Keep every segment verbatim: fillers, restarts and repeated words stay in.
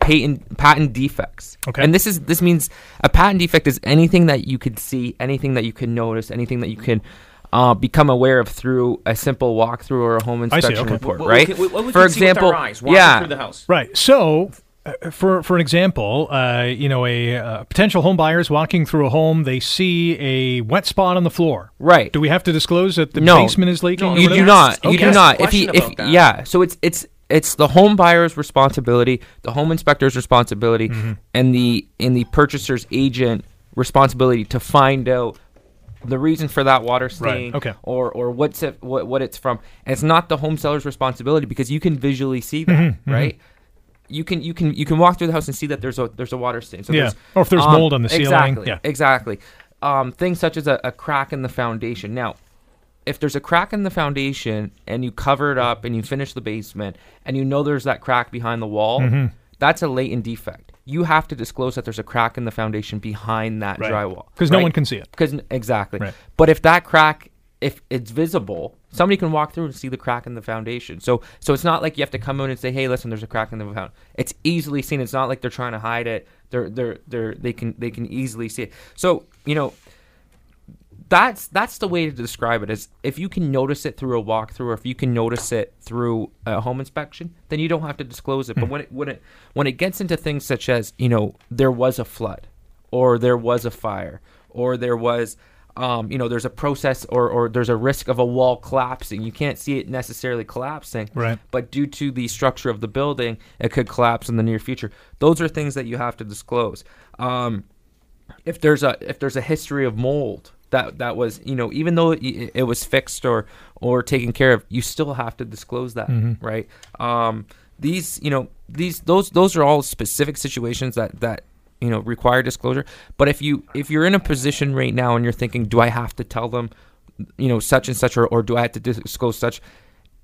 patent patent defects. Okay. And this is this means a patent defect is anything that you could see, anything that you can notice, anything that you can. Uh, become aware of through a simple walkthrough or a home inspection okay. report, well, right? We, we, we for example, eyes, yeah, through the house. Right. So, uh, for for an example, uh, you know, a uh, potential home buyer is walking through a home. They see a wet spot on the floor. Right. Do we have to disclose that the no. basement is leaking? No, you do not. You okay. do not. If he, if that. yeah. So it's it's it's the home buyer's responsibility, the home inspector's responsibility, mm-hmm. and the and the purchaser's agent responsibility to find out the reason for that water stain, right. okay. or or what's it, what what it's from. And it's not the home seller's responsibility because you can visually see that, mm-hmm, right? Mm-hmm. You can you can you can walk through the house and see that there's a there's a water stain. So yeah, or if there's um, mold on the ceiling. Exactly, yeah. exactly. Um, things such as a, a crack in the foundation. Now, if there's a crack in the foundation and you cover it up and you finish the basement and you know there's that crack behind the wall, mm-hmm. that's a latent defect. You have to disclose that there's a crack in the foundation behind that right. drywall. Because right? no one can see it. Because Exactly. Right. But if that crack, if it's visible, somebody can walk through and see the crack in the foundation. So so it's not like you have to come in and say, hey, listen, there's a crack in the foundation. It's easily seen. It's not like they're trying to hide it. They're they're they're they can they can easily see it. So, you know, That's that's the way to describe it is if you can notice it through a walkthrough or if you can notice it through a home inspection, then you don't have to disclose it. Mm. But when it when it when it gets into things such as, you know, there was a flood or there was a fire or there was um, you know, there's a process or, or there's a risk of a wall collapsing. You can't see it necessarily collapsing, right. but due to the structure of the building, it could collapse in the near future. Those are things that you have to disclose. Um, if there's a if there's a history of mold that that was, you know, even though it, it was fixed or or taken care of, you still have to disclose that, mm-hmm. right? Um, these, you know, these those those are all specific situations that that you know require disclosure. But if you if you're in a position right now and you're thinking, do I have to tell them, you know, such and such, or, or do I have to disclose such?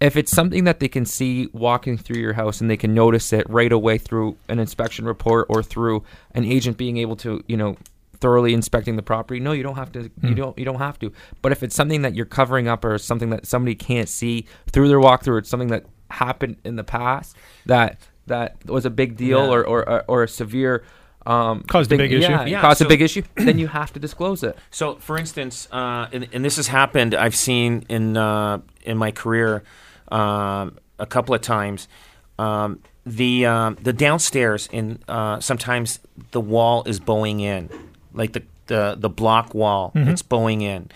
If it's something that they can see walking through your house and they can notice it right away through an inspection report or through an agent being able to, you know, thoroughly inspecting the property, no, you don't have to. You don't. You don't have to. But if it's something that you're covering up or something that somebody can't see through their walkthrough, it's something that happened in the past that that was a big deal yeah. or, or or a severe um, caused big, a big yeah, issue. Yeah, caused so, a big issue. Then you have to disclose it. So, for instance, uh, and, and this has happened. I've seen in uh, in my career um, a couple of times. Um, the um, the downstairs in uh, sometimes the wall is bowing in. Like the, the the block wall, mm-hmm. it's bowing in,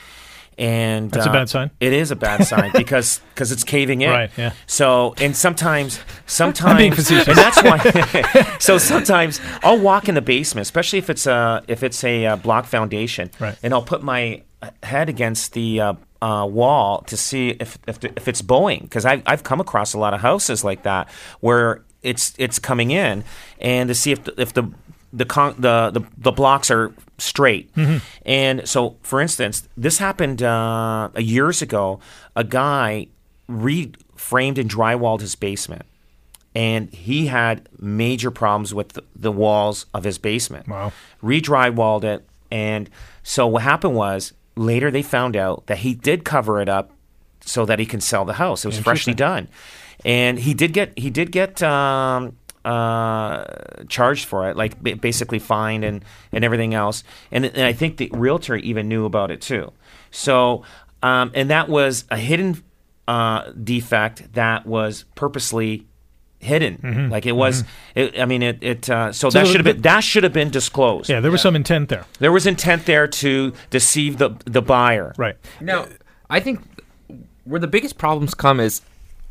and that's uh, a bad sign. It is a bad sign because cause it's caving in. Right. Yeah. So and sometimes sometimes I'm being facetious. And that's why. So sometimes I'll walk in the basement, especially if it's a if it's a, a block foundation, right. and I'll put my head against the uh, uh, wall to see if if, the, if it's bowing, because I've I've come across a lot of houses like that where it's it's coming in, and to see if the, if the The, con- the the the blocks are straight, mm-hmm. and so for instance, this happened uh, years ago. A guy reframed and drywalled his basement, and he had major problems with the, the walls of his basement. Wow! Re-drywalled it, and so what happened was later they found out that he did cover it up so that he can sell the house. It was freshly done, and he did get he did get. Um, Uh, charged for it, like b- basically fined and, and everything else. And, and I think the realtor even knew about it too. So, um, and that was a hidden uh, defect that was purposely hidden. Mm-hmm. Like it was, mm-hmm. it, I mean, it, it uh, so, so that should have been, that should have been disclosed. Yeah. There was yeah. some intent there. There was intent there to deceive the, the buyer. Right. Now, I think where the biggest problems come is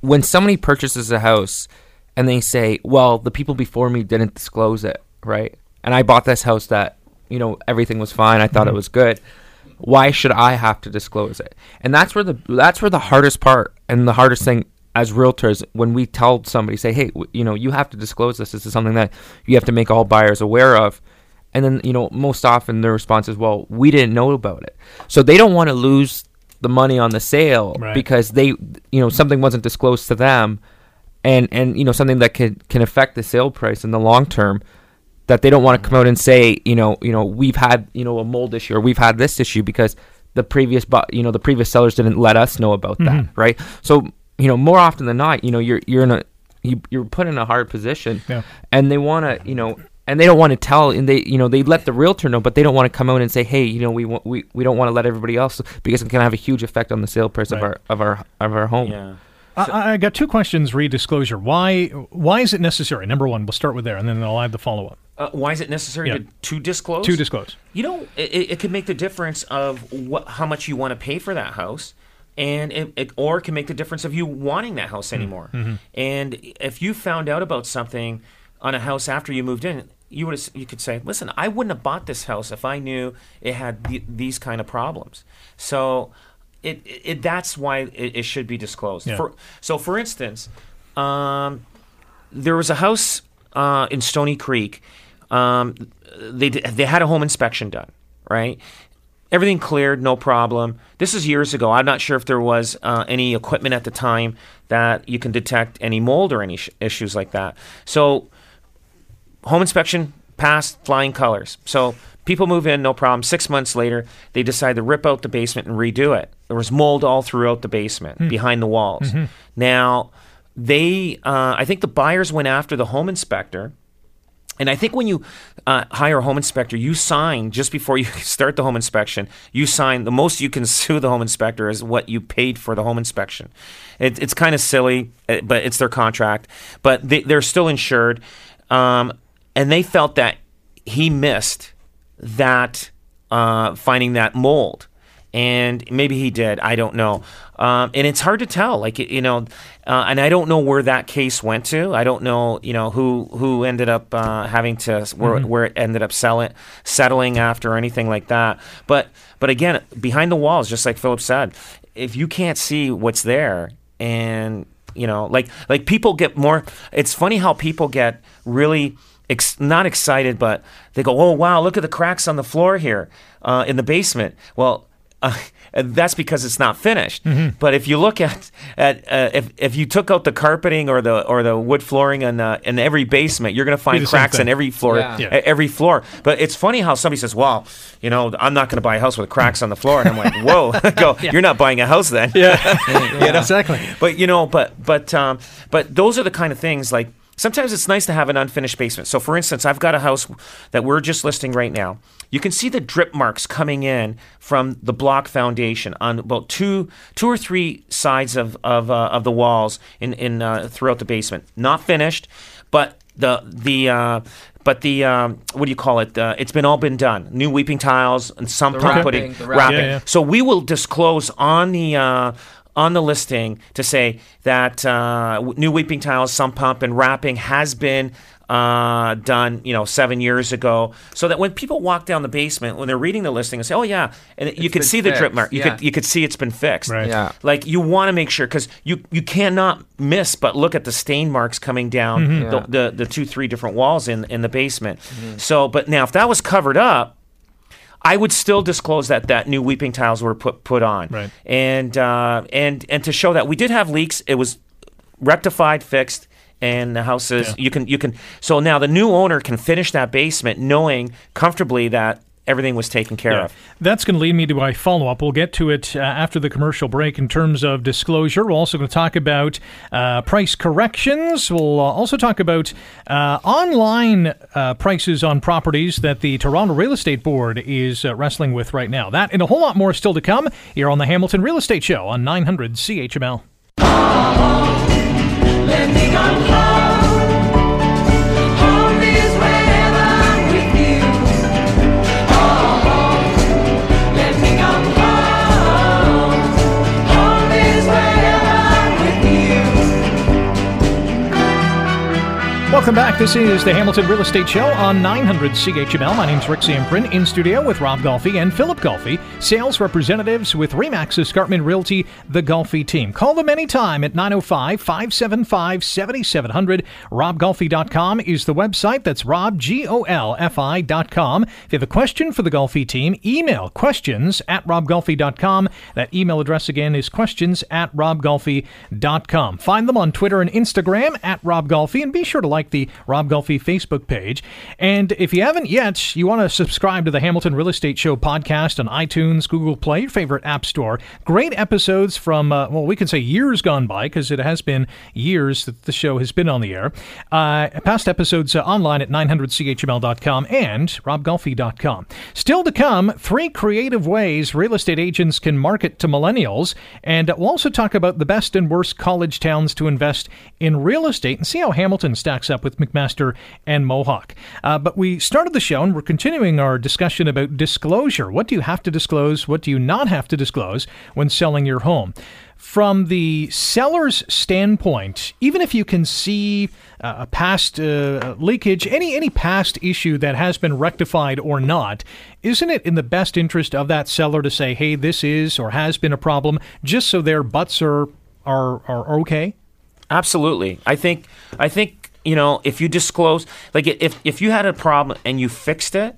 when somebody purchases a house, and they say, well, the people before me didn't disclose it, right? And I bought this house that, you know, everything was fine. I thought mm-hmm. it was good. Why should I have to disclose it? And that's where the that's where the hardest part and the hardest thing as realtors, when we tell somebody, say, hey, w- you know, you have to disclose this. This is something that you have to make all buyers aware of. And then, you know, most often their response is, well, we didn't know about it. So they don't want to lose the money on the sale right. because they, you know, something wasn't disclosed to them. And, and you know, something that can, can affect the sale price in the long term, that they don't want to come out and say, you know, you know, we've had, you know, a mold issue or we've had this issue because the previous, bu- you know, the previous sellers didn't let us know about mm-hmm. that, right? So, you know, more often than not, you know, you're you're in a, you, you're put in a hard position yeah. and they want to, you know, and they don't want to tell, and they, you know, they let the realtor know, but they don't want to come out and say, hey, you know, we want, we, we don't want to let everybody else, because it can have a huge effect on the sale price right. of our, of our, of our home. Yeah. So, I, I got two questions. Redisclosure. Why? Why is it necessary? Number one, we'll start with there, and then I'll have the follow up. Uh, why is it necessary yeah. to, to disclose? To disclose. You know, it, it can make the difference of what, how much you want to pay for that house, and it, it or it can make the difference of you wanting that house anymore. Mm-hmm. And if you found out about something on a house after you moved in, you would you could say, "Listen, I wouldn't have bought this house if I knew it had th- these kind of problems." So. It, it that's why it, it should be disclosed. Yeah. For, so, for instance, um, there was a house uh, in Stony Creek. Um, they they had a home inspection done, right? Everything cleared, no problem. This is years ago. I'm not sure if there was uh, any equipment at the time that you can detect any mold or any sh- issues like that. So, home inspection passed flying colors. So. People move in, no problem. Six months later, they decide to rip out the basement and redo it. There was mold all throughout the basement, mm. behind the walls. Mm-hmm. Now, they, uh, I think the buyers went after the home inspector. And I think when you uh, hire a home inspector, you sign, just before you start the home inspection, you sign, the most you can sue the home inspector is what you paid for the home inspection. It, it's kind of silly, but it's their contract. But they, they're still insured. Um, and they felt that he missed... that uh, finding that mold, And maybe he did. I don't know. Um, and it's hard to tell. Like, you know, uh, and I don't know where that case went to. I don't know, you know, who who ended up uh, having to, where, mm-hmm. where it ended up sell it, settling after or anything like that. But, but again, behind the walls, just like Philip said, if you can't see what's there and, you know, like, like people get more, it's funny how people get really ex- not excited, but they go, oh, wow, look at the cracks on the floor here uh, in the basement. Well, Uh, that's because it's not finished. Mm-hmm. But if you look at at uh, if if you took out the carpeting or the or the wood flooring in uh, in every basement, you're going to find cracks in every floor. Yeah. Yeah. Every floor. But it's funny how somebody says, "Well, you know, I'm not going to buy a house with cracks on the floor," and I'm like, "Whoa, go! Yeah. You're not buying a house then." Yeah, yeah. You know? Exactly. But you know, but but um, but those are the kind of things like. Sometimes it's nice to have an unfinished basement. So, for instance, I've got a house that we're just listing right now. You can see the drip marks coming in from the block foundation on about two, two or three sides of of, uh, of the walls in in uh, throughout the basement. Not finished, but the the uh, but the um, what do you call it? Uh, it's been all been done. New weeping tiles and some wrapping, putting wrapping. wrapping. Yeah, yeah. So we will disclose on the. Uh, on the listing to say that uh, new weeping tiles, sump pump, and wrapping has been uh, done, you know, seven years ago. So that when people walk down the basement, when they're reading the listing, and say, "Oh yeah," and it's you can see fixed. The drip mark. You yeah. could you could see it's been fixed. Right. Yeah. Like you want to make sure because you you cannot miss but look at the stain marks coming down mm-hmm. yeah. the, the the two three different walls in in the basement. Mm-hmm. So, but now if that was covered up. I would still disclose that that new weeping tiles were put put on, right. and uh, and and to show that we did have leaks, it was rectified, fixed, and the house is yeah. you can you can. So now the new owner can finish that basement, knowing comfortably that everything was taken care yeah. of. That's going to lead me to my follow-up. We'll get to it uh, after the commercial break in terms of disclosure. We're also going to talk about uh, price corrections. We'll uh, also talk about uh, online uh, prices on properties that the Toronto Real Estate Board is uh, wrestling with right now. That and a whole lot more still to come here on the Hamilton Real Estate Show on nine hundred C H M L. Oh, let me go. Welcome back. This is the Hamilton Real Estate Show on nine hundred C H M L. My name's Rick Zamprin, in studio with Rob Golfi and Philip Golfi, sales representatives with RE/MAX Escarpment Realty, the Golfi team. Call them anytime at nine oh five, five seven five, seven seven zero zero. rob golfi dot com is the website. That's rob, G O L F I dot com. If you have a question for the Golfi team, email questions at rob golfi dot com. That email address again is questions at rob golfi dot com. Find them on Twitter and Instagram at Rob Golfi, and be sure to like the Rob Golfi Facebook page. And if you haven't yet, you want to subscribe to the Hamilton Real Estate Show podcast on iTunes, Google Play, your favorite app store. Great episodes from, uh, well, we can say years gone by because it has been years that the show has been on the air. Uh, past episodes uh, online at nine hundred C H M L dot com and rob golfi dot com. Still to come, three creative ways real estate agents can market to millennials. And we'll also talk about the best and worst college towns to invest in real estate and see how Hamilton stacks up with McMaster and Mohawk. Uh, but we started the show and we're continuing our discussion about disclosure. What do you have to disclose? What do you not have to disclose when selling your home? From the seller's standpoint, even if you can see uh, a past uh, leakage, any any past issue that has been rectified or not, isn't it in the best interest of that seller to say, hey, this is or has been a problem, just so their butts are are, are okay? Absolutely. I think I think You know, if you disclose, like if if you had a problem and you fixed it,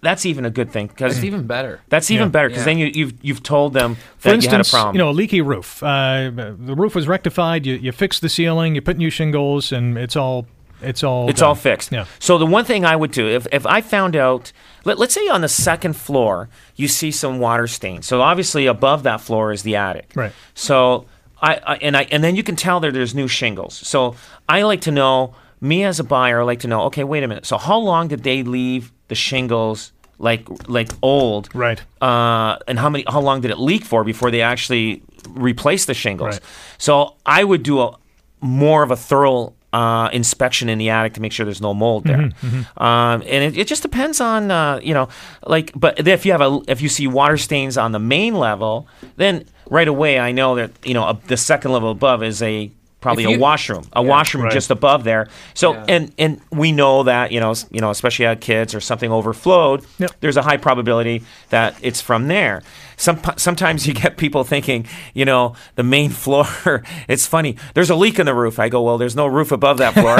that's even a good thing. Cause it's even better. That's even yeah. better because yeah. then you, you've you've told them that For instance, you had a problem. You know, a leaky roof. Uh, the roof was rectified. You you fixed the ceiling. You put new shingles, and it's all it's all it's done. all fixed. Yeah. So the one thing I would do if if I found out, let, let's say on the second floor you see some water stain. So obviously above that floor is the attic. Right. So I, I and I and then you can tell there there's new shingles. So I like to know. Me as a buyer, I like to know, okay, wait a minute. So how long did they leave the shingles like like old? Right. Uh, and how many? How long did it leak for before they actually replaced the shingles? Right. So I would do a more of a thorough uh, inspection in the attic to make sure there's no mold there. Mm-hmm, mm-hmm. Um, and it, it just depends on, uh, you know, like, but if you have a, if you see water stains on the main level, then right away I know that, you know, a, the second level above is a, probably you, a washroom, a yeah, washroom right. just above there. So, yeah. and, and we know that, you know, you know, especially at kids or something overflowed, yep. there's a high probability that it's from there. Some, sometimes you get people thinking, you know, the main floor, it's funny, there's a leak in the roof. I go, well, there's no roof above that floor.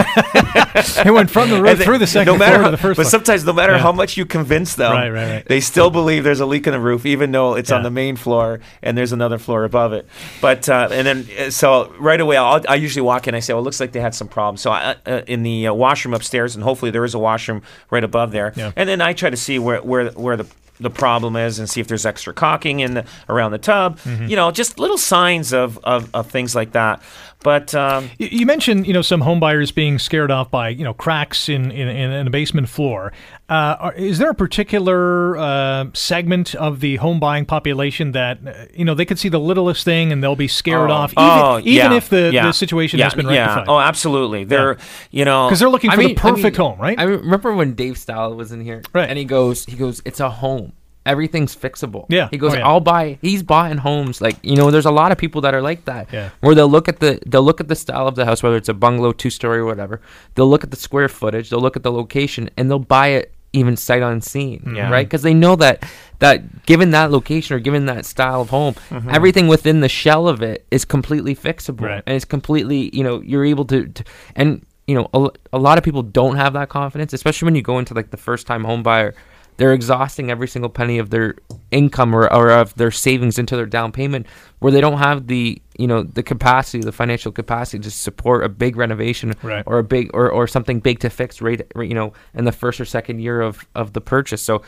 It went from the roof through the second no matter floor how, to the first But one. Sometimes no matter yeah. how much you convince them, right, right, right. they still believe there's a leak in the roof, even though it's yeah. on the main floor and there's another floor above it. But, uh, and then, so right away, I'll, I usually walk in, I say, well, it looks like they had some problems. So I, uh, in the uh, washroom upstairs, and hopefully there is a washroom right above there. Yeah. And then I try to see where, where, where the... the problem is, and see if there's extra caulking in the, around the tub, mm-hmm. you know, just little signs of, of, of things like that. But um, you, you mentioned, you know, some home buyers being scared off by, you know, cracks in in, in a basement floor. Uh, are, is there a particular uh, segment of the home buying population that, you know, they could see the littlest thing and they'll be scared oh, off, even, oh, yeah, even if the, yeah, the situation yeah, has been rectified? Yeah. Oh, absolutely. They're, yeah. you know, because they're looking for I mean, the perfect I mean, home, right? I remember when Dave Style was in here, right. and he goes, he goes, it's a home. Everything's fixable. Yeah. He goes, oh, yeah. I'll buy, he's buying homes. Like, you know, there's a lot of people that are like that. Yeah. Where they'll look at the, they'll look at the style of the house, whether it's a bungalow, two story or whatever. They'll look at the square footage, they'll look at the location, and they'll buy it even sight unseen. Yeah. Right? Because they know that, that given that location or given that style of home, mm-hmm. everything within the shell of it is completely fixable. Right. And it's completely, you know, you're able to, to and, you know, a, a lot of people don't have that confidence, especially when you go into like the first time home buyer. They're exhausting every single penny of their income or, or of their savings into their down payment, where they don't have the, you know, the capacity, the financial capacity to support a big renovation right. or a big or, or something big to fix right, you know, in the first or second year of, of the purchase. So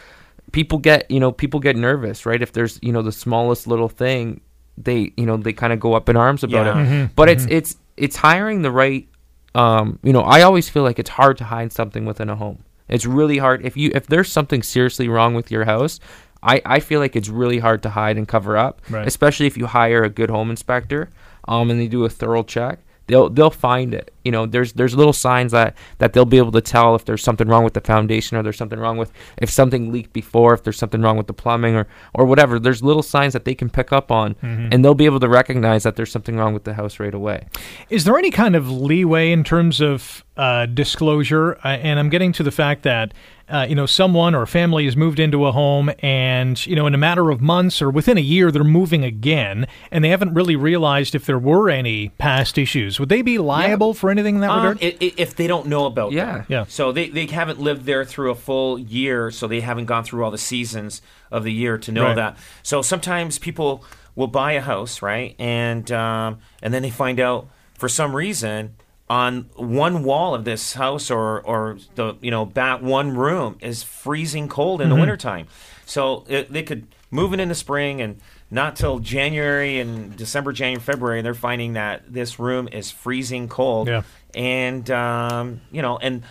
people get, you know, people get nervous, right? If there's, you know, the smallest little thing, they, you know, they kind of go up in arms about yeah. it. Mm-hmm. But mm-hmm. it's it's it's hiring the right, um, you know, I always feel like it's hard to hide something within a home. It's really hard. If you if there's something seriously wrong with your house, I, I feel like it's really hard to hide and cover up, right. especially if you hire a good home inspector um, and they do a thorough check. They'll they'll find it. You know, there's there's little signs that, that they'll be able to tell if there's something wrong with the foundation, or there's something wrong with if something leaked before, if there's something wrong with the plumbing or, or whatever. There's little signs that they can pick up on, mm-hmm. and they'll be able to recognize that there's something wrong with the house right away. Is there any kind of leeway in terms of uh, disclosure? Uh, and I'm getting to the fact that Uh, you know, someone or a family has moved into a home and, you know, in a matter of months or within a year, they're moving again, and they haven't really realized if there were any past issues. Would they be liable yeah. for anything in that um, regard? If they don't know about yeah. that. Yeah. So they, they haven't lived there through a full year, so they haven't gone through all the seasons of the year to know right. that. So sometimes people will buy a house, right, and um, and then they find out for some reason on one wall of this house or, or the, you know, that one room is freezing cold in mm-hmm. the wintertime. So it, they could move it in the spring, and not till January and December, January, February, they're finding that this room is freezing cold. Yeah. And, um, you know, and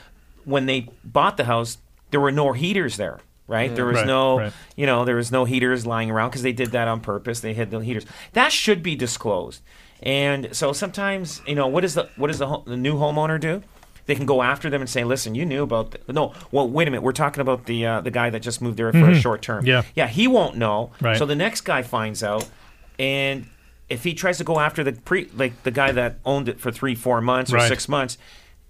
when they bought the house, there were no heaters there. Right, there was right, no, right. you know, there was no heaters lying around, because they did that on purpose. They hid the heaters. That should be disclosed. And so sometimes, you know, what is the what does the, ho- the new homeowner do? They can go after them and say, "Listen, you knew about th- no. Well, wait a minute. We're talking about the uh, the guy that just moved there for mm-hmm. a short term. Yeah, yeah. He won't know. Right. So the next guy finds out, and if he tries to go after the pre like the guy that owned it for three, four months or right. six months.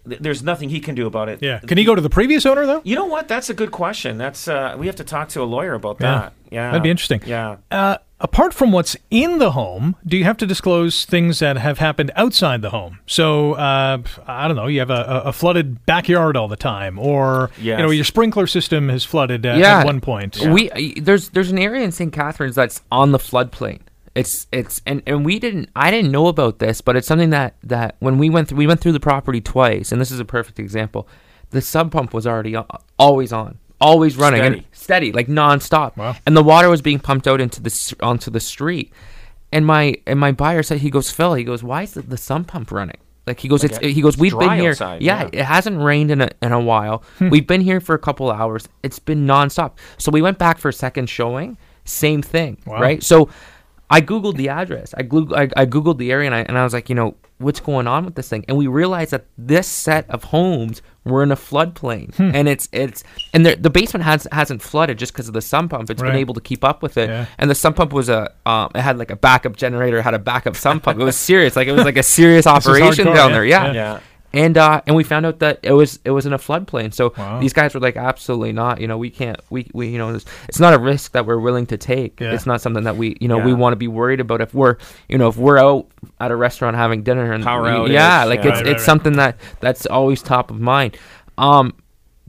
There's nothing he can do about it. Yeah. Can he go to the previous owner, though? You know what? That's a good question. That's uh, we have to talk to a lawyer about that. Yeah. yeah. That'd be interesting. Yeah. Uh, apart from what's in the home, do you have to disclose things that have happened outside the home? So, uh, I don't know, you have a, a flooded backyard all the time, or yes. you know, your sprinkler system has flooded at, yeah. at one point. Yeah. We there's there's an area in Saint Catharines that's on the floodplain. It's it's and, and we didn't I didn't know about this, but it's something that, that when we went through we went through the property twice, and this is a perfect example. The sub pump was already on, always on, always running, steady. and steady, like nonstop. Wow. And the water was being pumped out into the onto the street. And my and my buyer said, he goes, Phil, he goes, why is the, the sub pump running? Like he goes, like it's, a, he goes. It's we've been here. Outside, yeah, yeah, it hasn't rained in a in a while. Hmm. We've been here for a couple hours. It's been nonstop. So we went back for a second showing. Same thing, wow. right? So. I Googled the address. I, glu- I, I Googled the area, and I, and I was like, you know, what's going on with this thing? And we realized that this set of homes were in a floodplain. Hmm. And it's it's and the basement has, hasn't flooded just because of the sump pump. It's right. been able to keep up with it. Yeah. And the sump pump was a, um, it had like a backup generator, it had a backup sump pump. It was serious. Like it was like a serious operation hardcore, down yeah. there. Yeah. yeah. yeah. And uh, and we found out that it was it was in a floodplain. So wow. these guys were like, absolutely not. You know, we can't. We, we you know, it's not a risk that we're willing to take. Yeah. It's not something that we you know yeah. we want to be worried about. If we're you know if we're out at a restaurant having dinner and Power we, yeah, like yeah, it's right, it's right, something right. that that's always top of mind. Um,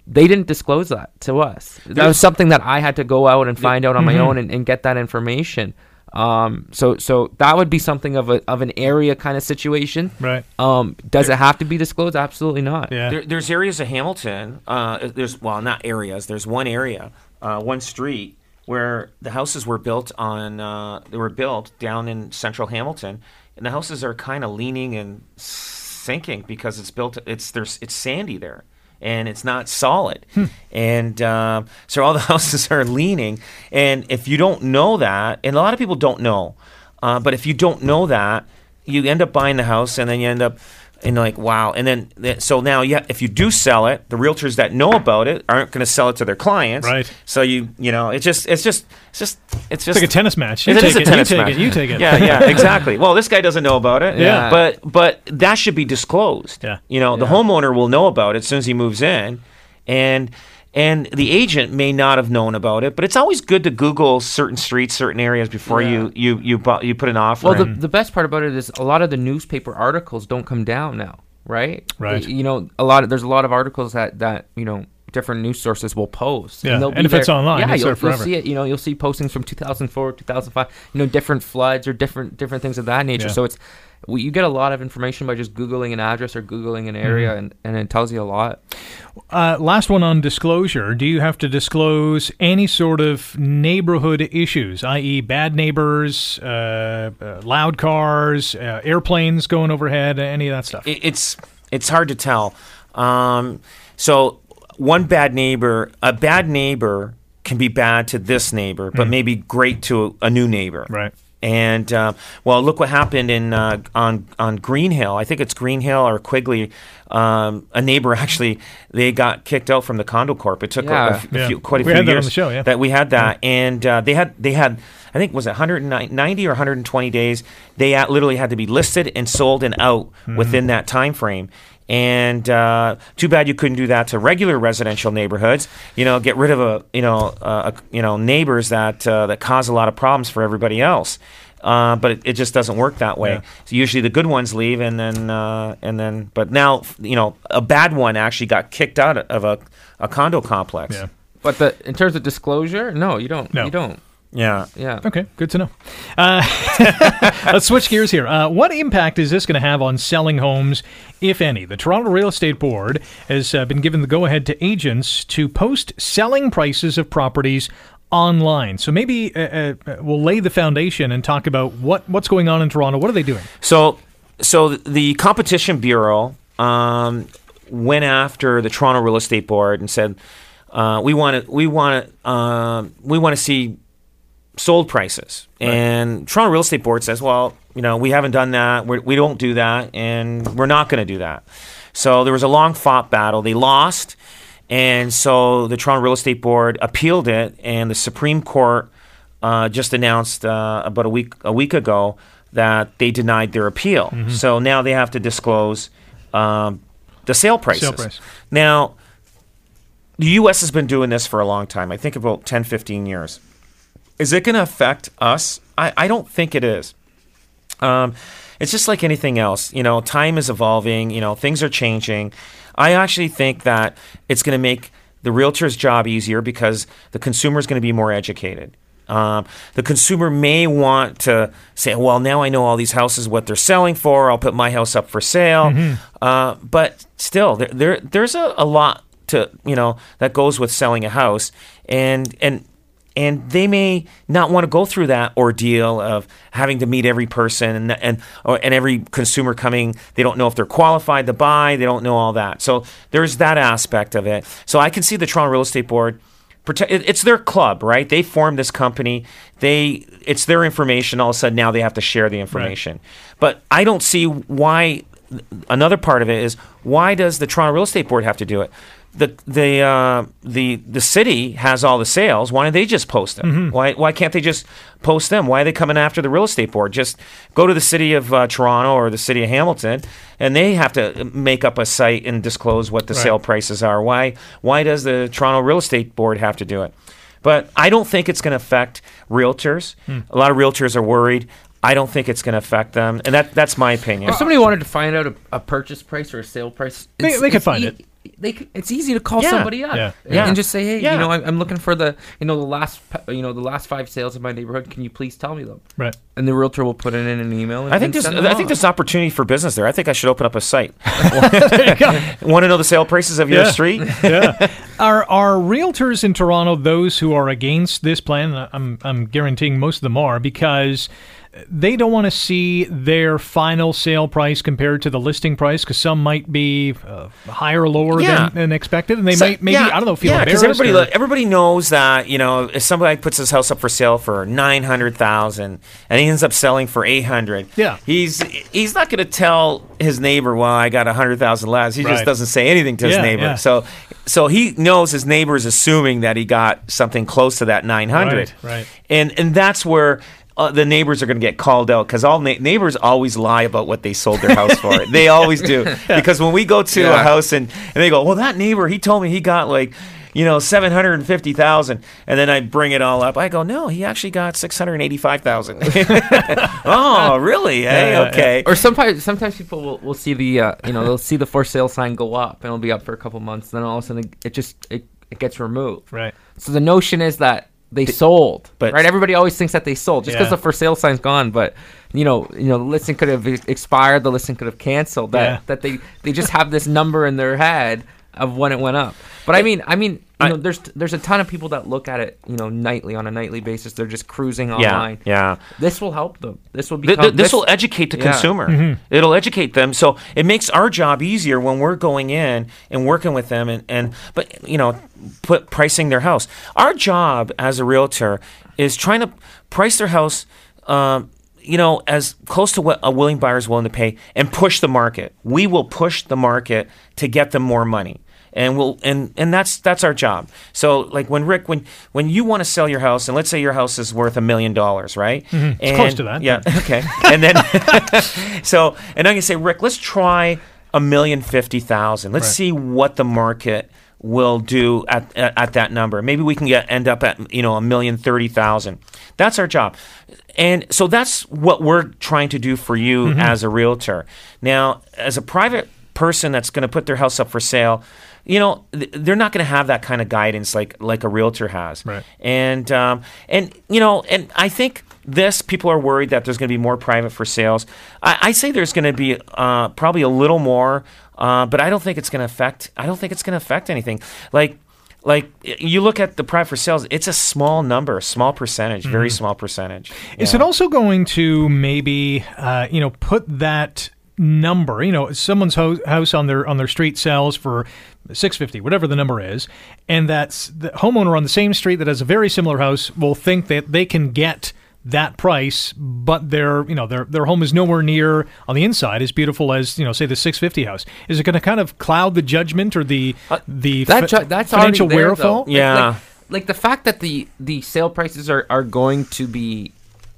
they didn't disclose that to us. There's, that was something that I had to go out and find the, out on mm-hmm. my own and, and get that information. Um, so, so that would be something of a, of an area kind of situation. Right. Um, does there, it have to be disclosed? Absolutely not. Yeah. There, there's areas of Hamilton, uh, there's, well, not areas, there's one area, uh, one street where the houses were built on, uh, they were built down in central Hamilton, and the houses are kind of leaning and sinking because it's built, it's, there's, it's sandy there. And it's not solid. Hmm. And uh, so all the houses are leaning. And if you don't know that, and a lot of people don't know, uh, but if you don't know that, you end up buying the house and then you end up in like, wow. And then, th- so now you ha- if you do sell it, the realtors that know about it aren't going to sell it to their clients. Right. So you, you know, it's just, it's just, it's just, it's just. It's like a tennis match. You it take is a it, tennis you take match. It, you take it. Yeah, yeah, exactly. Well, this guy doesn't know about it. Yeah. But, but that should be disclosed. Yeah. You know, yeah. the homeowner will know about it as soon as he moves in. And, and the agent may not have known about it, but it's always good to Google certain streets, certain areas before yeah. you you you, bu- you put an offer. Well, in. The, the best part about it is a lot of the newspaper articles don't come down now, right? Right. The, you know, a lot of there's a lot of articles that, that you know different news sources will post. Yeah. And, and if there. It's online, yeah, it's you'll, there forever. You'll see it. You know, you'll see postings from two thousand four, two thousand five. You know, different floods or different different things of that nature. Yeah. So it's. You get a lot of information by just Googling an address or Googling an area, mm-hmm. and, and it tells you a lot. Uh, last one on disclosure. Do you have to disclose any sort of neighborhood issues, that is bad neighbors, uh, uh, loud cars, uh, airplanes going overhead, any of that stuff? It, it's, it's hard to tell. Um, so one bad neighbor, a bad neighbor can be bad to this neighbor, but mm-hmm. maybe great to a, a new neighbor. Right. And, uh, well, look what happened in uh, on on Green Hill. I think it's Green Hill or Quigley. Um, a neighbor actually, they got kicked out from the condo corp. It took yeah. a, a f- yeah. few, quite a we few years that, show, yeah. that we had that. Yeah. And uh, they had, they had I think, was it one hundred ninety or one hundred twenty days? They at, literally had to be listed and sold and out mm-hmm. within that time frame. And uh, too bad you couldn't do that to regular residential neighborhoods. You know, get rid of a you know uh, a, you know neighbors that uh, that cause a lot of problems for everybody else. Uh, but it, it just doesn't work that way. Yeah. So usually the good ones leave, and then uh, and then. But now you know a bad one actually got kicked out of a, a condo complex. Yeah. But the, in terms of disclosure, no, you don't. No. You don't. Yeah. Yeah. Okay. Good to know. Uh, let's switch gears here. Uh, what impact is this going to have on selling homes, if any? The Toronto Real Estate Board has uh, been given the go-ahead to agents to post selling prices of properties online. So maybe uh, uh, we'll lay the foundation and talk about what, what's going on in Toronto. What are they doing? So, so the Competition Bureau um, went after the Toronto Real Estate Board and said, uh, "We want to. We want to. Uh, we want to see." Sold prices. Right. And Toronto Real Estate Board says, well, you know, we haven't done that. We're, we don't do that. And we're not going to do that. So there was a long fought battle. They lost. And so the Toronto Real Estate Board appealed it. And the Supreme Court uh, just announced uh, about a week a week ago that they denied their appeal. Mm-hmm. So now they have to disclose um, the sale prices. Sale price. Now, the U S has been doing this for a long time. I think about ten, fifteen years. Is it going to affect us? I, I don't think it is. Um, it's just like anything else. You know, time is evolving. You know, things are changing. I actually think that it's going to make the realtor's job easier because the consumer is going to be more educated. Um, the consumer may want to say, well, now I know all these houses, what they're selling for. I'll put my house up for sale. Mm-hmm. Uh, but still, there, there there's a, a lot to, you know, that goes with selling a house. And, and, And they may not want to go through that ordeal of having to meet every person and and or, and every consumer coming. They don't know if they're qualified to buy. They don't know all that. So there's that aspect of it. So I can see the Toronto Real Estate Board It's their club, right? They formed this company. They It's their information. All of a sudden, now they have to share the information. Right. But I don't see why. Another part of it is, why does the Toronto Real Estate Board have to do it? The the uh, the the city has all the sales. Why don't they just post them? Mm-hmm. Why why can't they just post them? Why are they coming after the real estate board? Just go to the city of uh, Toronto or the city of Hamilton, and they have to make up a site and disclose what the right. sale prices are. Why why does the Toronto Real Estate Board have to do it? But I don't think it's going to affect realtors. Mm. A lot of realtors are worried. I don't think it's going to affect them, and that that's my opinion. If somebody wanted to find out a, a purchase price or a sale price, they, they could find e- it. They could, it's easy to call yeah. somebody up yeah. And, yeah. and just say, hey, yeah. you know, I'm, I'm looking for the, you know, the last, you know, the last five sales in my neighborhood. Can you please tell me them? Right. And the realtor will put it in an email. And, I think and there's, I on. think there's opportunity for business there. I think I should open up a site. There you go. Want to know the sale prices of yeah. your street? Yeah. Are are realtors in Toronto those who are against this plan? I'm I'm guaranteeing most of them are, because they don't want to see their final sale price compared to the listing price, because some might be uh, higher or lower yeah. than, than expected, and they so, may maybe yeah, I don't know feel yeah, embarrassed. Everybody, or, everybody knows that, you know, if somebody puts his house up for sale for nine hundred thousand and he ends up selling for eight hundred, yeah, he's he's not going to tell his neighbor, well, I got a hundred thousand less. He right. just doesn't say anything to yeah, his neighbor. Yeah. So, so he knows his neighbor is assuming that he got something close to that nine hundred, right, right, and and that's where. Uh, the neighbors are going to get called out, because all na- neighbors always lie about what they sold their house for. They always do. Yeah. Because when we go to yeah. a house and, and they go, well, that neighbor, he told me he got like, you know, seven hundred fifty thousand dollars. And then I bring it all up. I go, no, he actually got six hundred eighty-five thousand dollars. Oh, really? Yeah, hey, yeah, okay. Yeah. Or sometimes sometimes people will, will see the, uh, you know, they'll see the for sale sign go up, and it'll be up for a couple months. Then all of a sudden it just, it, it gets removed. Right. So the notion is that They the, sold, but, right? Everybody always thinks that they sold just because yeah. the for sale sign's gone. But you know, you know, the listing could have expired, the listing could have canceled. That yeah. that they, they just have this number in their head of when it went up. But I mean, I mean, you I, know, there's there's a ton of people that look at it, you know, nightly on a nightly basis. They're just cruising online. Yeah, yeah. This will help them. This will become. Th- th- this, this will educate the yeah. consumer. Mm-hmm. It'll educate them. So it makes our job easier when we're going in and working with them, and, and but you know, put pricing their house. Our job as a realtor is trying to price their house. Um, you know, as close to what a willing buyer is willing to pay, and push the market. We will push the market to get them more money. And we'll and, and that's that's our job. So like when Rick, when when you want to sell your house, and let's say your house is worth a million dollars, right? Mm-hmm. And, it's close to that. Yeah. Okay. And then so and I'm gonna say, Rick, let's try a million fifty thousand. Let's right. see what the market will do at, at at that number. Maybe we can get end up at you know a million thirty thousand. That's our job. And so that's what we're trying to do for you mm-hmm. as a realtor. Now, as a private person that's going to put their house up for sale, you know, they're not going to have that kind of guidance like like a realtor has. Right. And, um, and you know, and I think this, people are worried that there's going to be more private for sales. I, I say there's going to be uh, probably a little more, uh, but I don't think it's going to affect, I don't think it's going to affect anything. Like, like you look at the private for sales, it's a small number, a small percentage, mm-hmm. very small percentage. Yeah. Is it also going to maybe, uh, you know, put that number, you know, someone's ho- house on their on their street sells for six fifty, whatever the number is, and that's the homeowner on the same street that has a very similar house will think that they can get that price, but their you know their their home is nowhere near on the inside as beautiful as you know say the six fifty house. Is it going to kind of cloud the judgment or the uh, the that ju- that's financial there, wherewithal? Though. Yeah, like, like, like the fact that the the sale prices are are going to be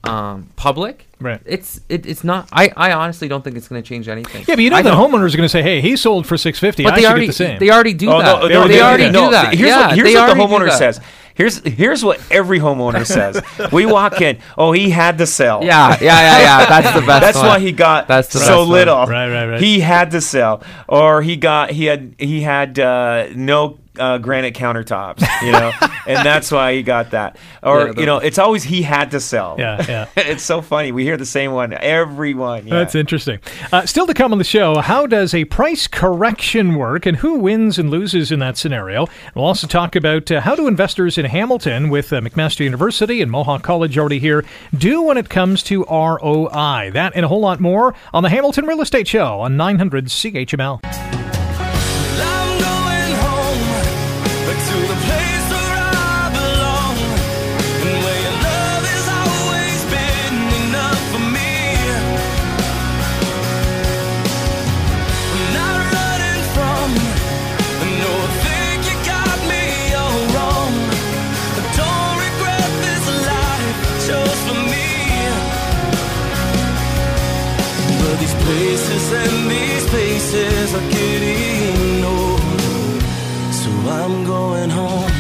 um, public. Right. It's it, it's not. I, I honestly don't think it's going to change anything. Yeah, but you know I the homeowner is going to say, "Hey, he sold for six fifty. I should already, get the same." They already do oh, that. No, they, they already, they already do that. Do that. Here's yeah, what, here's what the homeowner says. Here's here's what every homeowner says. We walk in. Oh, he had to sell. Yeah, yeah, yeah, yeah. That's the best. That's one. Why he got That's the so little. One. Right, right, right. He had to sell, or he got he had he had uh, no. Uh, granite countertops, you know, and that's why he got that. Or, yeah, you know, it's always he had to sell. Yeah, yeah. It's so funny. We hear the same one, everyone. Yeah. That's interesting. Uh, still to come on the show, how does a price correction work and who wins and loses in that scenario? We'll also talk about uh, how do investors in Hamilton with uh, McMaster University and Mohawk College already here do when it comes to R O I? That and a whole lot more on the Hamilton Real Estate Show on nine hundred C H M L. To the place where I these places and these places are getting old, so I'm going home.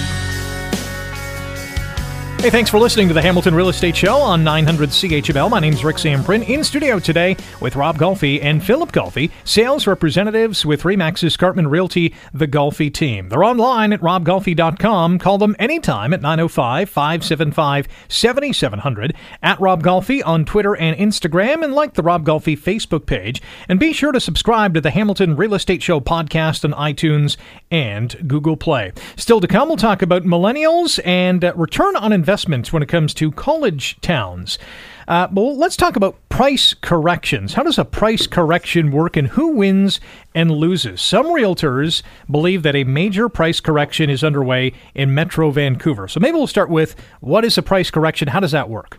Hey, thanks for listening to the Hamilton Real Estate Show on nine hundred C H M L. My name's Rick Zamprin. In studio today with Rob Golfi and Philip Golfi, sales representatives with RE/MAX Escarpment Realty, the Golfi team. They're online at rob golfi dot com. Call them anytime at nine oh five, five seven five, seven seven zero zero, at Rob Golfi on Twitter and Instagram, and like the Rob Golfi Facebook page. And be sure to subscribe to the Hamilton Real Estate Show podcast on iTunes and Google Play. Still to come, we'll talk about millennials and uh, return on investment when it comes to college towns. Uh, well, let's talk about price corrections. How does a price correction work, and who wins and loses? Some realtors believe that a major price correction is underway in Metro Vancouver. So maybe we'll start with, what is a price correction? How does that work?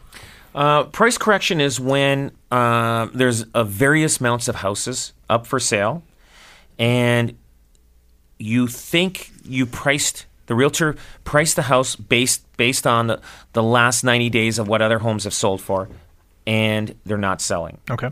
Uh, price correction is when uh, there's a various amounts of houses up for sale, and you think you priced The realtor priced the house based based on the, the last ninety days of what other homes have sold for, and they're not selling. Okay.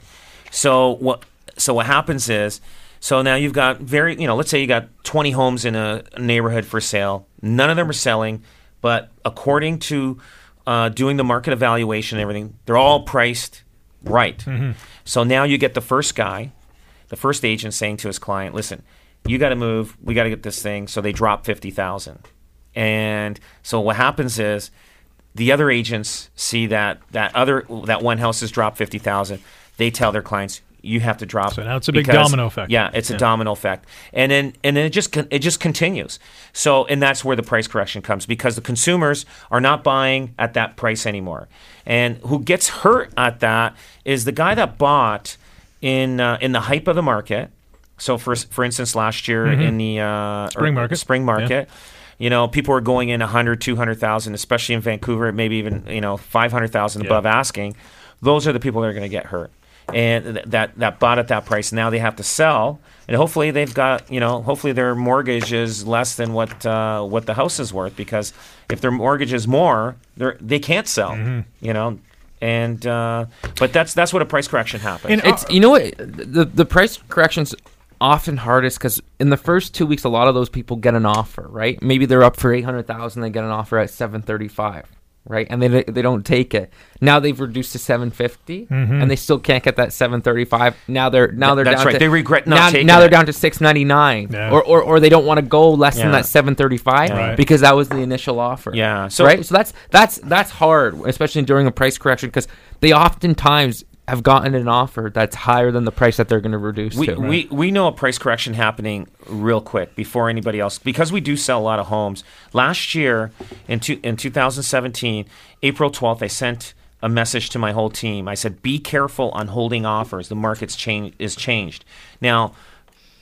So what so what happens is, so now you've got very, you know, let's say you got twenty homes in a neighborhood for sale. None of them are selling, but according to uh, doing the market evaluation and everything, they're all priced right. Mm-hmm. So now you get the first guy, the first agent saying to his client, listen, you got to move, we got to get this thing. So they drop fifty thousand dollars. And so what happens is the other agents see that that other that one house has dropped fifty thousand dollars. They tell their clients, you have to drop. So now it's a big because, domino effect. Yeah, it's yeah. a domino effect. And then and then it just it just continues. So and that's where the price correction comes, because the consumers are not buying at that price anymore. And who gets hurt at that is the guy that bought in uh, in the hype of the market. So, for for instance, last year mm-hmm. in the uh, spring market, spring market, yeah. you know, people were going in one hundred thousand, two hundred thousand, especially in Vancouver, maybe even, you know, five hundred thousand yeah. above asking. Those are the people that are going to get hurt, and th- that that bought at that price. Now they have to sell, and hopefully they've got, you know, hopefully their mortgage is less than what uh, what the house is worth, because if their mortgage is more, they they can't sell, mm-hmm. you know. And uh, but that's that's what a price correction happens. It's, you know what, the the price corrections. Often hardest, because in the first two weeks, a lot of those people get an offer, right? Maybe they're up for eight hundred thousand, they get an offer at seven thirty-five, right? And they they don't take it. Now they've reduced to seven fifty, mm-hmm. and they still can't get that seven thirty-five. Now they're now they're That's down right. to, they regret not now, taking. Now they're it. down to six ninety-nine, yeah. or, or or they don't want to go less yeah. than that seven thirty-five right. because that was the initial offer. Yeah, so right. So that's that's that's hard, especially during a price correction, because they oftentimes have gotten an offer that's higher than the price that they're going to reduce we, to. Right? We we know a price correction happening real quick before anybody else, because we do sell a lot of homes. Last year, in two, in two thousand seventeen, April twelfth, I sent a message to my whole team. I said, be careful on holding offers. The market's change is changed. Now,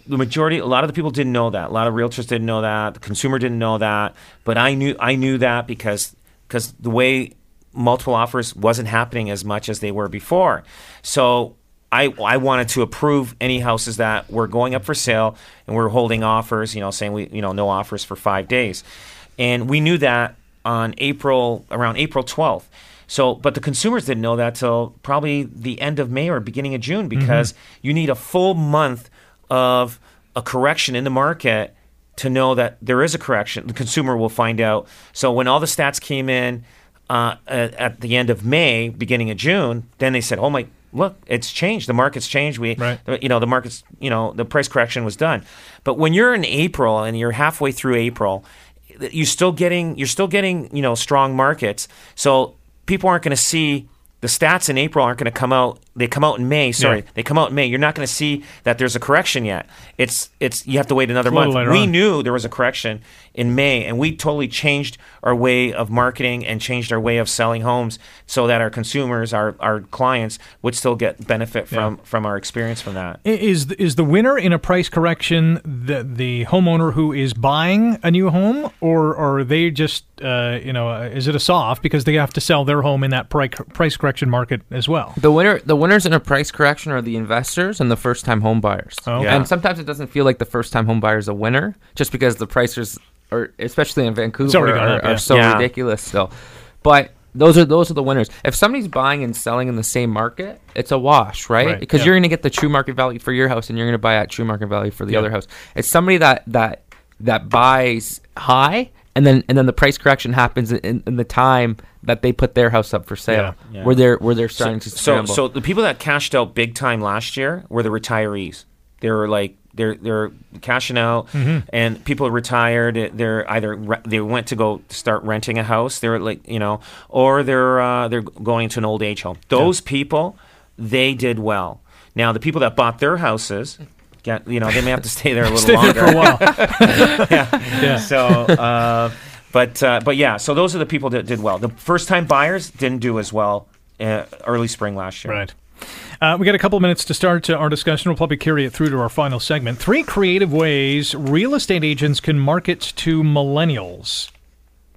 the majority, a lot of the people didn't know that. A lot of realtors didn't know that. The consumer didn't know that. But I knew I knew that because because the way multiple offers wasn't happening as much as they were before. So I I wanted to approve any houses that were going up for sale and we were holding offers, you know, saying we you know no offers for five days. And we knew that on April around April twelfth. So but the consumers didn't know that till probably the end of May or beginning of June, because mm-hmm. you need a full month of a correction in the market to know that there is a correction. The consumer will find out. So when all the stats came in Uh, at the end of May, beginning of June, then they said, "Oh my, look, it's changed. The market's changed. We, right. you know, the market's, you know, the price correction was done." But when you're in April and you're halfway through April, you're still getting, you're still getting, you know, strong markets. So people aren't going to see the stats in April. Aren't going to come out. They come out in May. Sorry, yeah. they come out in May. You're not going to see that there's a correction yet. It's, it's. You have to wait another it's month. We on. knew there was a correction in May, and we totally changed our way of marketing and changed our way of selling homes so that our consumers, our our clients, would still get benefit from, yeah. from our experience from that. Is is the winner in a price correction the the homeowner who is buying a new home, or, or are they just uh, you know is it a soft because they have to sell their home in that pri- price correction market as well? The winner the winners in a price correction are the investors and the first time home buyers. Oh. Yeah. And sometimes it doesn't feel like the first time home buyer is a winner, just because the prices, or especially in Vancouver, are, up, yeah. are so yeah. ridiculous still. But Those are those are the winners. If somebody's buying and selling in the same market, it's a wash, right? right. Because yeah. you're going to get the true market value for your house, and you're going to buy at true market value for the yeah. other house. It's somebody that that that buys high, and then and then the price correction happens in, in the time that they put their house up for sale, yeah. Yeah. where they're where they're starting so, to scramble. So, so the people that cashed out big time last year were the retirees. They were like. They're they're cashing out, mm-hmm. and people retired. They're either re- they went to go start renting a house. They're like you know, or they're uh, they're going to an old age home. Those yeah. people, they did well. Now the people that bought their houses, get you know they may have to stay there a little stay longer there for a while. yeah. yeah. So, uh, but uh, but yeah. So those are the people that did well. The first time buyers didn't do as well uh, early spring last year. Right. Uh, we got a couple of minutes to start uh, our discussion. We'll probably carry it through to our final segment. Three creative ways real estate agents can market to millennials.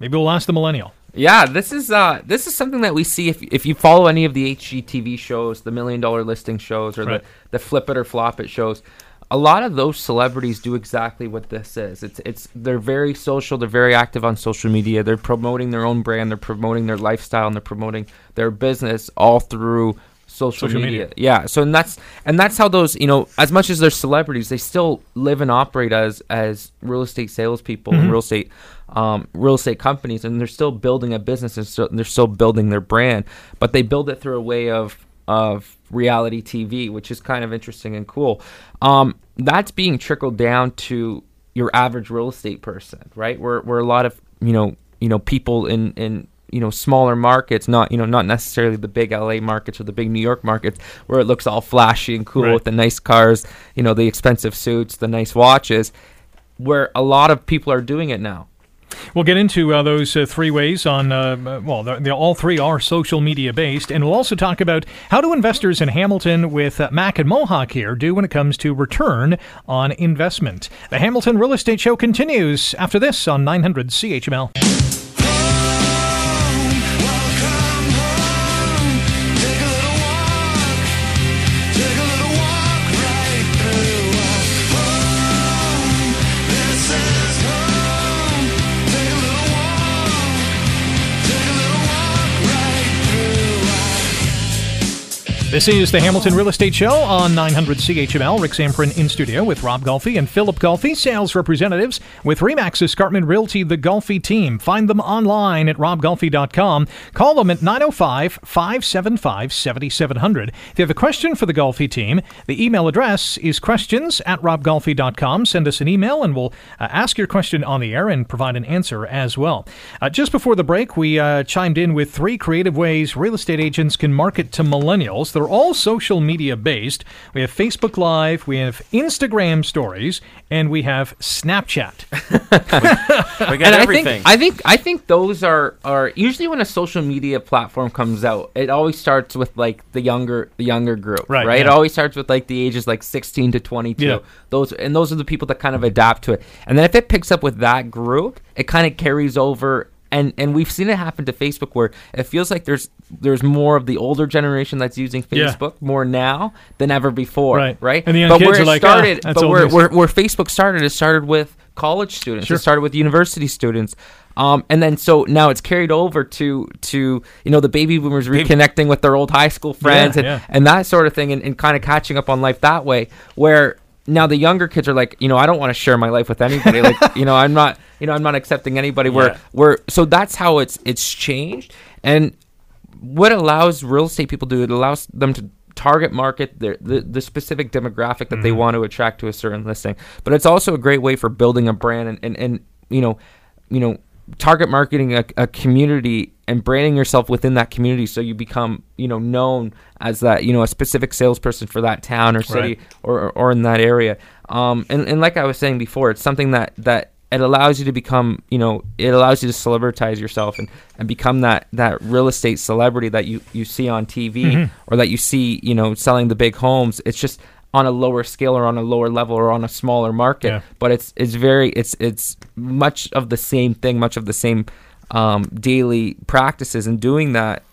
Maybe we'll ask the millennial. Yeah, this is uh, this is something that we see if if you follow any of the H G T V shows, the Million Dollar Listing shows, or right. the, the Flip It or Flop It shows. A lot of those celebrities do exactly what this is. It's it's they're very social. They're very active on social media. They're promoting their own brand. They're promoting their lifestyle, and they're promoting their business all through Social, social media. media, yeah. So and that's and that's how those, you know, as much as they're celebrities, they still live and operate as as real estate salespeople mm-hmm. and real estate um, real estate companies, and they're still building a business, and so they're still building their brand, but they build it through a way of of reality T V, which is kind of interesting and cool. Um, that's being trickled down to your average real estate person, right? Where where a lot of you know you know people in in you know, smaller markets, not, you know, not necessarily the big L A markets or the big New York markets where it looks all flashy and cool right. with the nice cars, you know, the expensive suits, the nice watches, where a lot of people are doing it now. We'll get into uh, those uh, three ways on, uh, well, the, the, all three are social media based. And we'll also talk about how do investors in Hamilton with uh, Mac and Mohawk here do when it comes to return on investment. The Hamilton Real Estate Show continues after this on nine hundred C H M L. This is the Hamilton Real Estate Show on nine hundred C H M L. Rick Zamprin in studio with Rob Golfi and Philip Golfi, sales representatives with RE/MAX Escarpment Realty, the Golfi team. Find them online at rob golfi dot com. Call them at nine oh five, five seven five, seven seven zero zero. If you have a question for the Golfi team, the email address is questions at rob golfi dot com. Send us an email and we'll uh, ask your question on the air and provide an answer as well. Uh, just before the break, we uh, chimed in with three creative ways real estate agents can market to millennials. They're all social media based. We have Facebook Live, we have Instagram Stories, and we have Snapchat. we, we got and everything. I think, I think I think those are, are usually when a social media platform comes out, it always starts with like the younger the younger group, right? right? Yeah. It always starts with like the ages like sixteen to twenty-two. Yeah. Those and those are the people that kind of adapt to it. And then if it picks up with that group, it kind of carries over. And and we've seen it happen to Facebook where it feels like there's there's more of the older generation that's using Facebook yeah. more now than ever before, right? right? And the young but kids where are it like, started, oh, but where, where where Facebook started, it started with college students, sure. it started with university students, um, and then so now it's carried over to to you know the baby boomers reconnecting with their old high school friends yeah, and, yeah. and that sort of thing, and, and kind of catching up on life that way. Where now the younger kids are like, you know, I don't want to share my life with anybody, like you know, I'm not. You know, I'm not accepting anybody. Where, yeah. where, so that's how it's it's changed. And what allows real estate people to do, it allows them to target market their, the the specific demographic that mm-hmm. they want to attract to a certain listing. But it's also a great way for building a brand and, and, and you know, you know, target marketing a, a community and branding yourself within that community, so you become you know known as that you know a specific salesperson for that town or city right. or, or or in that area. Um, and and like I was saying before, it's something that that. It allows you to become, you know, it allows you to celebritize yourself and, and become that, that real estate celebrity that you, you see on T V mm-hmm. or that you see, you know, selling the big homes. It's just on a lower scale or on a lower level or on a smaller market. Yeah. But it's it's very, it's it's much of the same thing, much of the same um, daily practices, and doing that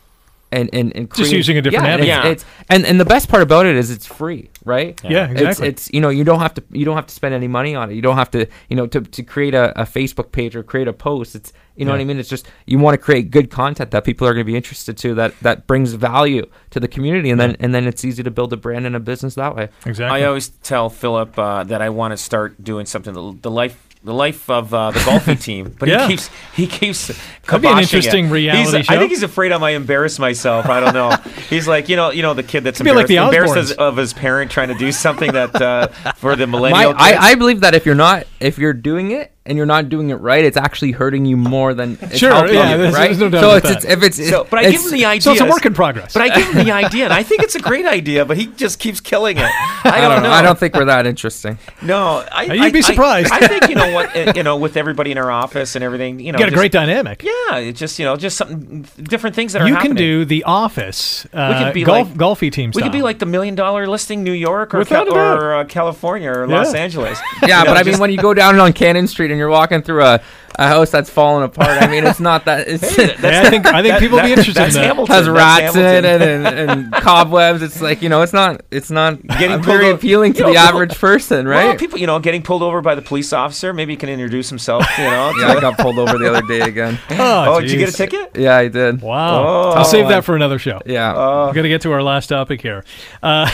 and and, and create, just using a different yeah, avenue. Yeah. It's, it's, and and the best part about it is it's free, right? Yeah, yeah exactly. It's, it's you know you don't have to you don't have to spend any money on it. You don't have to you know to, to create a, a Facebook page or create a post. It's you know yeah. what I mean. It's just you want to create good content that people are going to be interested to that that brings value to the community, and yeah. then and then it's easy to build a brand and a business that way. Exactly. I always tell Philip uh, that I want to start doing something the, the life. The life of uh, the Golfi team, but yeah. he keeps he keeps. That'd be an interesting it. reality he's, show. I think he's afraid I might embarrass myself. I don't know. He's like you know you know the kid that's embarrassed, like embarrassed as, of his parent trying to do something that uh, for the millennial. My, I, I believe that if you're not if you're doing it. and you're not doing it right, it's actually hurting you more than it's sure, helping yeah, you, there's, right? There's no doubt so it's, it's, if it's, it's so, but I give him the idea. So it's a work in progress. But I give him the idea, and I think it's a great idea, but he just keeps killing it. I don't, I don't know. I don't think we're that interesting. No, I, you'd I, be surprised. I, I think you know what you know with everybody in our office and everything. You know, you got a just, great dynamic. Yeah, it's just you know just something different things that are you happening. You can do the office. Uh, we could be golf, like, Golfi team. Style. We could be like the million dollar listing, New York or Cal- or uh, California or yeah. Los Angeles. Yeah, you know, but I mean when you go down on Cannon Street. And you're walking through a, a house that's fallen apart. I mean, it's not that. It's, hey, that's, yeah, I think I think that, people that, be interested. That's in that. Hamilton, has rats in it and, and, and cobwebs. It's like you know, it's not. It's not getting pulled very over, appealing to you know, the people, average person, right? Well, people, you know, getting pulled over by the police officer. Maybe he can introduce himself. You know, yeah, I got pulled over the other day again. oh, oh did you get a ticket? Yeah, I did. Wow. Oh, I'll save that for another show. Yeah, uh, we're gonna get to our last topic here. Uh,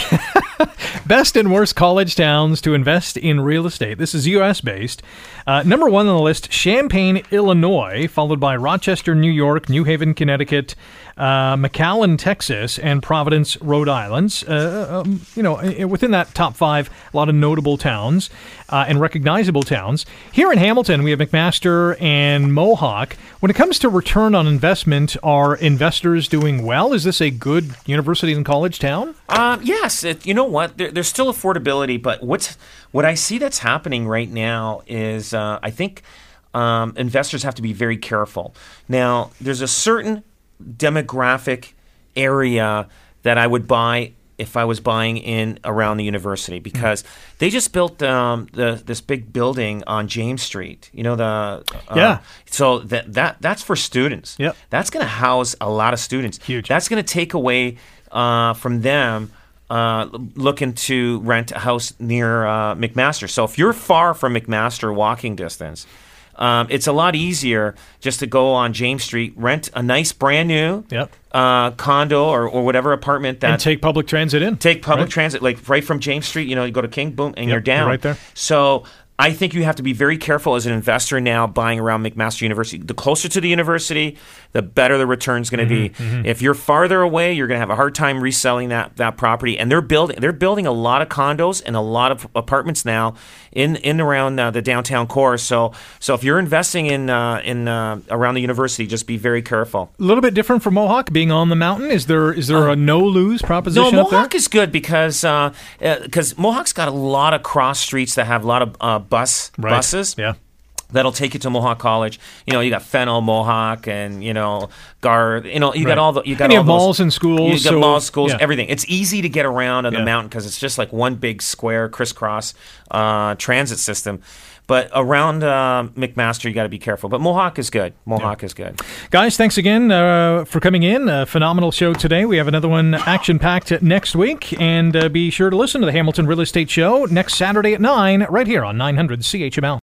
Best and worst college towns to invest in real estate. This is U S based. Uh, number one on the list, Champaign, Illinois, followed by Rochester, New York, New Haven, Connecticut, uh, McAllen, Texas, and Providence, Rhode Island. Uh, um, you know, within that top five, a lot of notable towns uh, and recognizable towns. Here in Hamilton, we have McMaster and Mohawk. When it comes to return on investment, are investors doing well? Is this a good university and college town? Uh, yes. It, you know what? There, there's still affordability, but what's what I see that's happening right now is uh, I think um, investors have to be very careful. Now, there's a certain demographic area that I would buy if I was buying in around the university because mm-hmm. they just built um, the, this big building on James Street. You know the uh, yeah. So that that that's for students. Yep. That's going to house a lot of students. Huge. That's going to take away uh, from them uh, looking to rent a house near uh, McMaster. So if you're far from McMaster walking distance. Um, it's a lot easier just to go on James Street, rent a nice brand new yep. uh, condo or, or whatever apartment that and take public transit in. Take public right. transit, like right from James Street. You know, you go to King, boom, and yep, you're down. You're right there. So I think you have to be very careful as an investor now buying around McMaster University. The closer to the university, the better the return's going to mm-hmm, be. Mm-hmm. If you're farther away, you're going to have a hard time reselling that that property. And they're building they're building a lot of condos and a lot of apartments now in in around uh, the downtown core. So so if you're investing in uh, in uh, around the university, just be very careful. A little bit different from Mohawk being on the mountain. Is there is there um, a no lose proposition? No, Mohawk up there? is good because uh, uh, 'cause Mohawk's got a lot of cross streets that have a lot of uh, Bus right. buses, yeah, that'll take you to Mohawk College. You know, you got Fennell, Mohawk, and you know Garth. You know, you right. got all the you got and all you have those, malls and schools. You got so, malls, schools, yeah. everything. It's easy to get around on yeah. the mountain because it's just like one big square crisscross uh, transit system. But around uh, McMaster, you got to be careful. But Mohawk is good. Mohawk yeah. is good. Guys, thanks again uh, for coming in. A phenomenal show today. We have another one action-packed next week. And uh, be sure to listen to the Hamilton Real Estate Show next Saturday at nine, right here on nine hundred C H M L.